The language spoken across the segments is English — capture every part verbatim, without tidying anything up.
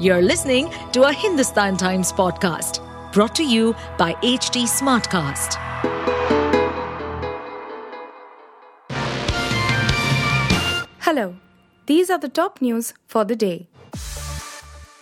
You're listening to a Hindustan Times podcast brought to you by H D Smartcast. Hello. These are the top news for the day.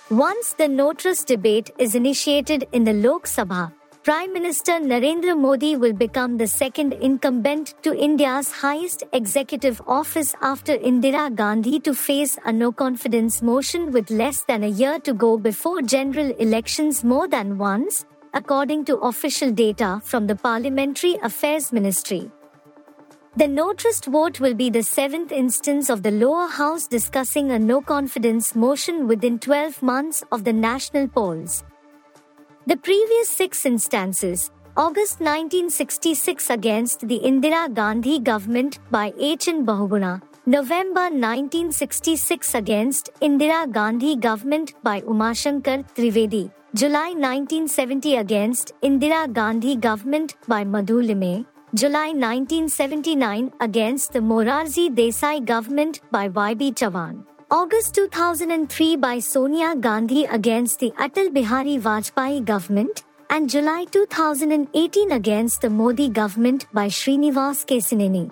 Once the no-trust debate is initiated in the Lok Sabha, Prime Minister Narendra Modi will become the second incumbent to India's highest executive office after Indira Gandhi to face a no-confidence motion with less than a year to go before general elections more than once, according to official data from the Parliamentary Affairs Ministry. The no-trust vote will be the seventh instance of the lower house discussing a no-confidence motion within twelve months of the national polls. The previous six instances, August nineteen sixty-six against the Indira Gandhi government by H N Bahuguna, November nineteen sixty-six against Indira Gandhi government by Umashankar Trivedi, July nineteen seventy against Indira Gandhi government by Madhu Limaye, July nineteen seventy-nine against the Morarji Desai government by Y B Chavan. August two thousand three by Sonia Gandhi against the Atal Bihari Vajpayee government. And July twenty eighteen against the Modi government by Srinivas Kesineni.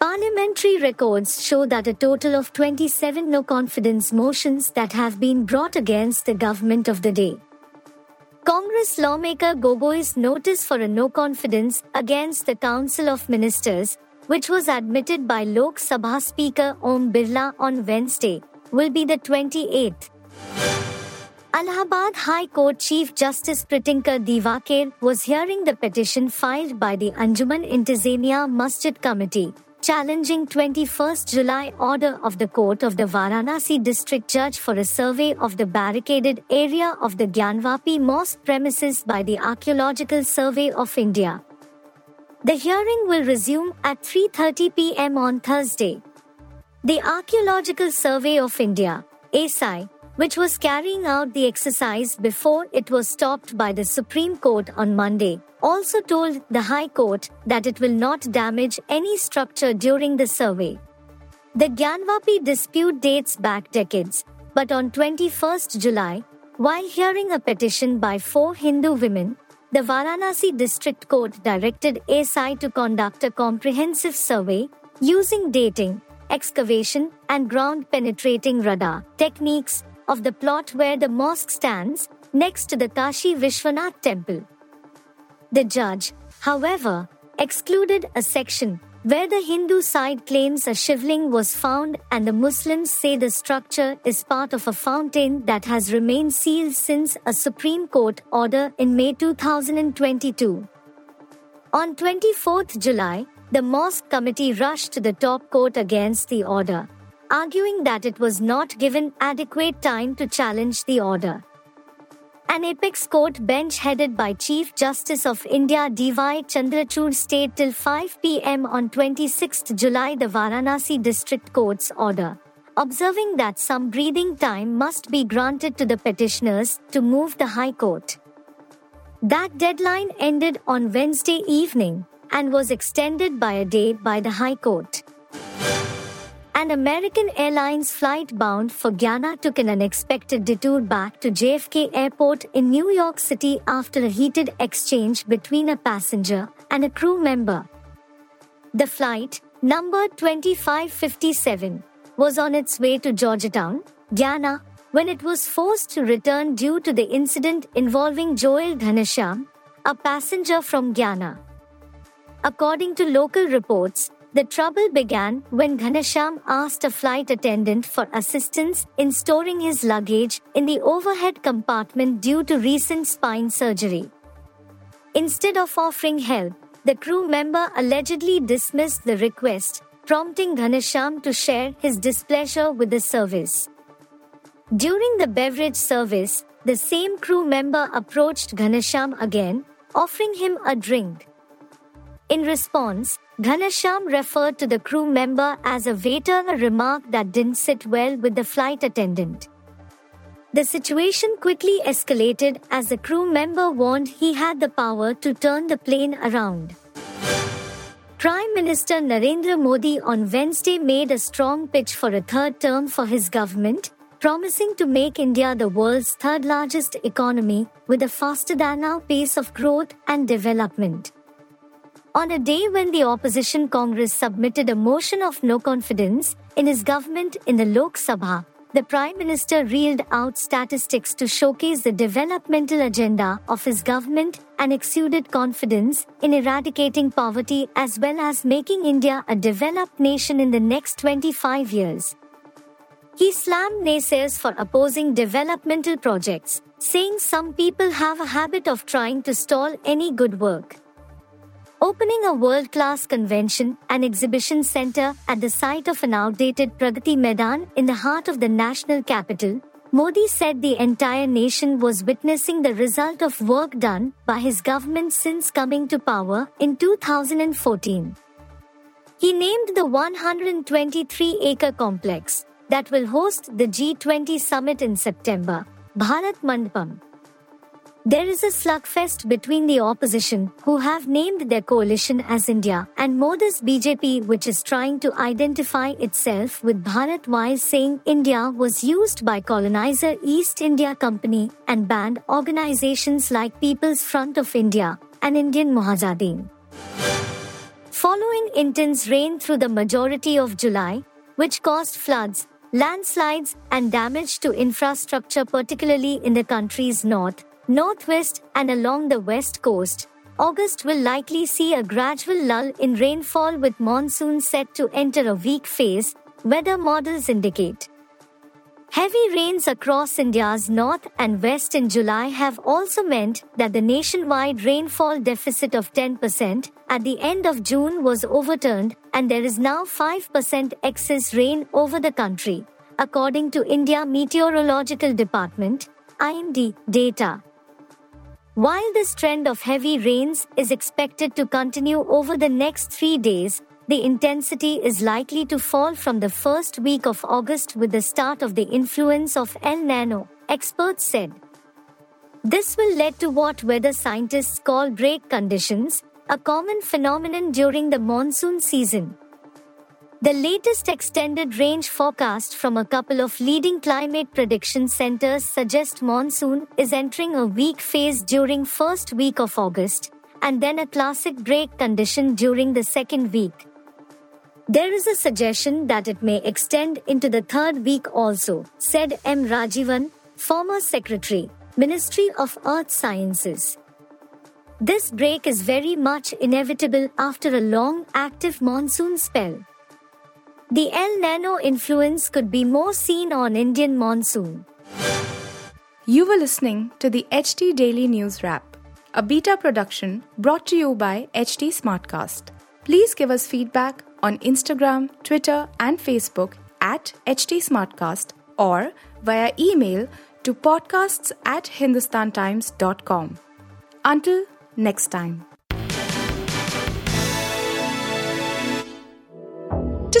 Parliamentary records show that a total of twenty-seven no-confidence motions that have been brought against the government of the day. Congress lawmaker Gogoi's notice for a no-confidence against the Council of Ministers, which was admitted by Lok Sabha Speaker Om Birla on Wednesday, will be the twenty-eighth. Allahabad High Court Chief Justice Pritinker Divakar was hearing the petition filed by the Anjuman Intizamia Masjid Committee, challenging twenty-first of July order of the court of the Varanasi district judge for a survey of the barricaded area of the Gyanvapi Mosque premises by the Archaeological Survey of India. The hearing will resume at three thirty p.m. on Thursday. The Archaeological Survey of India, A S I, which was carrying out the exercise before it was stopped by the Supreme Court on Monday, also told the High Court that it will not damage any structure during the survey. The Gyanvapi dispute dates back decades, but on twenty-first of July, while hearing a petition by four Hindu women, the Varanasi District Court directed A S I to conduct a comprehensive survey using dating, excavation and ground-penetrating radar techniques of the plot where the mosque stands next to the Kashi Vishwanath Temple. The judge, however, excluded a section where the Hindu side claims a shivling was found and the Muslims say the structure is part of a fountain that has remained sealed since a Supreme Court order in May twenty twenty-two. On twenty-fourth of July, the Mosque Committee rushed to the top court against the order, arguing that it was not given adequate time to challenge the order. An apex court bench headed by Chief Justice of India D Y Chandrachud stayed till five p.m. on twenty-sixth of July the Varanasi District Court's order, observing that some breathing time must be granted to the petitioners to move the High Court. That deadline ended on Wednesday evening and was extended by a day by the High Court. An American Airlines flight bound for Guyana took an unexpected detour back to J F K Airport in New York City after a heated exchange between a passenger and a crew member. The flight, numbered twenty-five fifty-seven, was on its way to Georgetown, Guyana, when it was forced to return due to the incident involving Joel Ghanshyam, a passenger from Guyana. According to local reports, the trouble began when Ghanshyam asked a flight attendant for assistance in storing his luggage in the overhead compartment due to recent spine surgery. Instead of offering help, the crew member allegedly dismissed the request, prompting Ghanshyam to share his displeasure with the service. During the beverage service, the same crew member approached Ghanshyam again, offering him a drink. In response, Ghanshyam referred to the crew member as a waiter, a remark that didn't sit well with the flight attendant. The situation quickly escalated as the crew member warned he had the power to turn the plane around. Prime Minister Narendra Modi on Wednesday made a strong pitch for a third term for his government, promising to make India the world's third largest economy with a faster-than-now pace of growth and development. On a day when the opposition Congress submitted a motion of no confidence in his government in the Lok Sabha, the Prime Minister reeled out statistics to showcase the developmental agenda of his government and exuded confidence in eradicating poverty as well as making India a developed nation in the next twenty-five years. He slammed naysayers for opposing developmental projects, saying some people have a habit of trying to stall any good work. Opening a world-class convention and exhibition center at the site of an outdated Pragati Maidan in the heart of the national capital, Modi said the entire nation was witnessing the result of work done by his government since coming to power in two thousand fourteen. He named the one hundred twenty-three acre complex that will host the G twenty summit in September, Bharat Mandapam. There is a slugfest between the opposition, who have named their coalition as India, and Modi's B J P, which is trying to identify itself with Bharat while saying India was used by colonizer East India Company and banned organizations like People's Front of India and Indian Mujahideen. Following intense rain through the majority of July, which caused floods, landslides, and damage to infrastructure, particularly in the country's north, northwest and along the west coast, August will likely see a gradual lull in rainfall, with monsoon set to enter a weak phase, weather models indicate. Heavy rains across India's north and west in July have also meant that the nationwide rainfall deficit of ten percent at the end of June was overturned, and there is now five percent excess rain over the country, according to India Meteorological Department I M D data. While this trend of heavy rains is expected to continue over the next three days, the intensity is likely to fall from the first week of August with the start of the influence of El Nino, experts said. This will lead to what weather scientists call break conditions, a common phenomenon during the monsoon season. The latest extended range forecast from a couple of leading climate prediction centers suggest monsoon is entering a weak phase during first week of August, and then a classic break condition during the second week. There is a suggestion that it may extend into the third week also, said M. Rajivan, former Secretary, Ministry of Earth Sciences. This break is very much inevitable after a long active monsoon spell. The El Nino influence could be more seen on Indian monsoon. You were listening to the H T Daily News Wrap, a beta production brought to you by H T Smartcast. Please give us feedback on Instagram, Twitter, and Facebook at H T Smartcast, or via email to podcasts at hindustantimes dot com. Until next time. To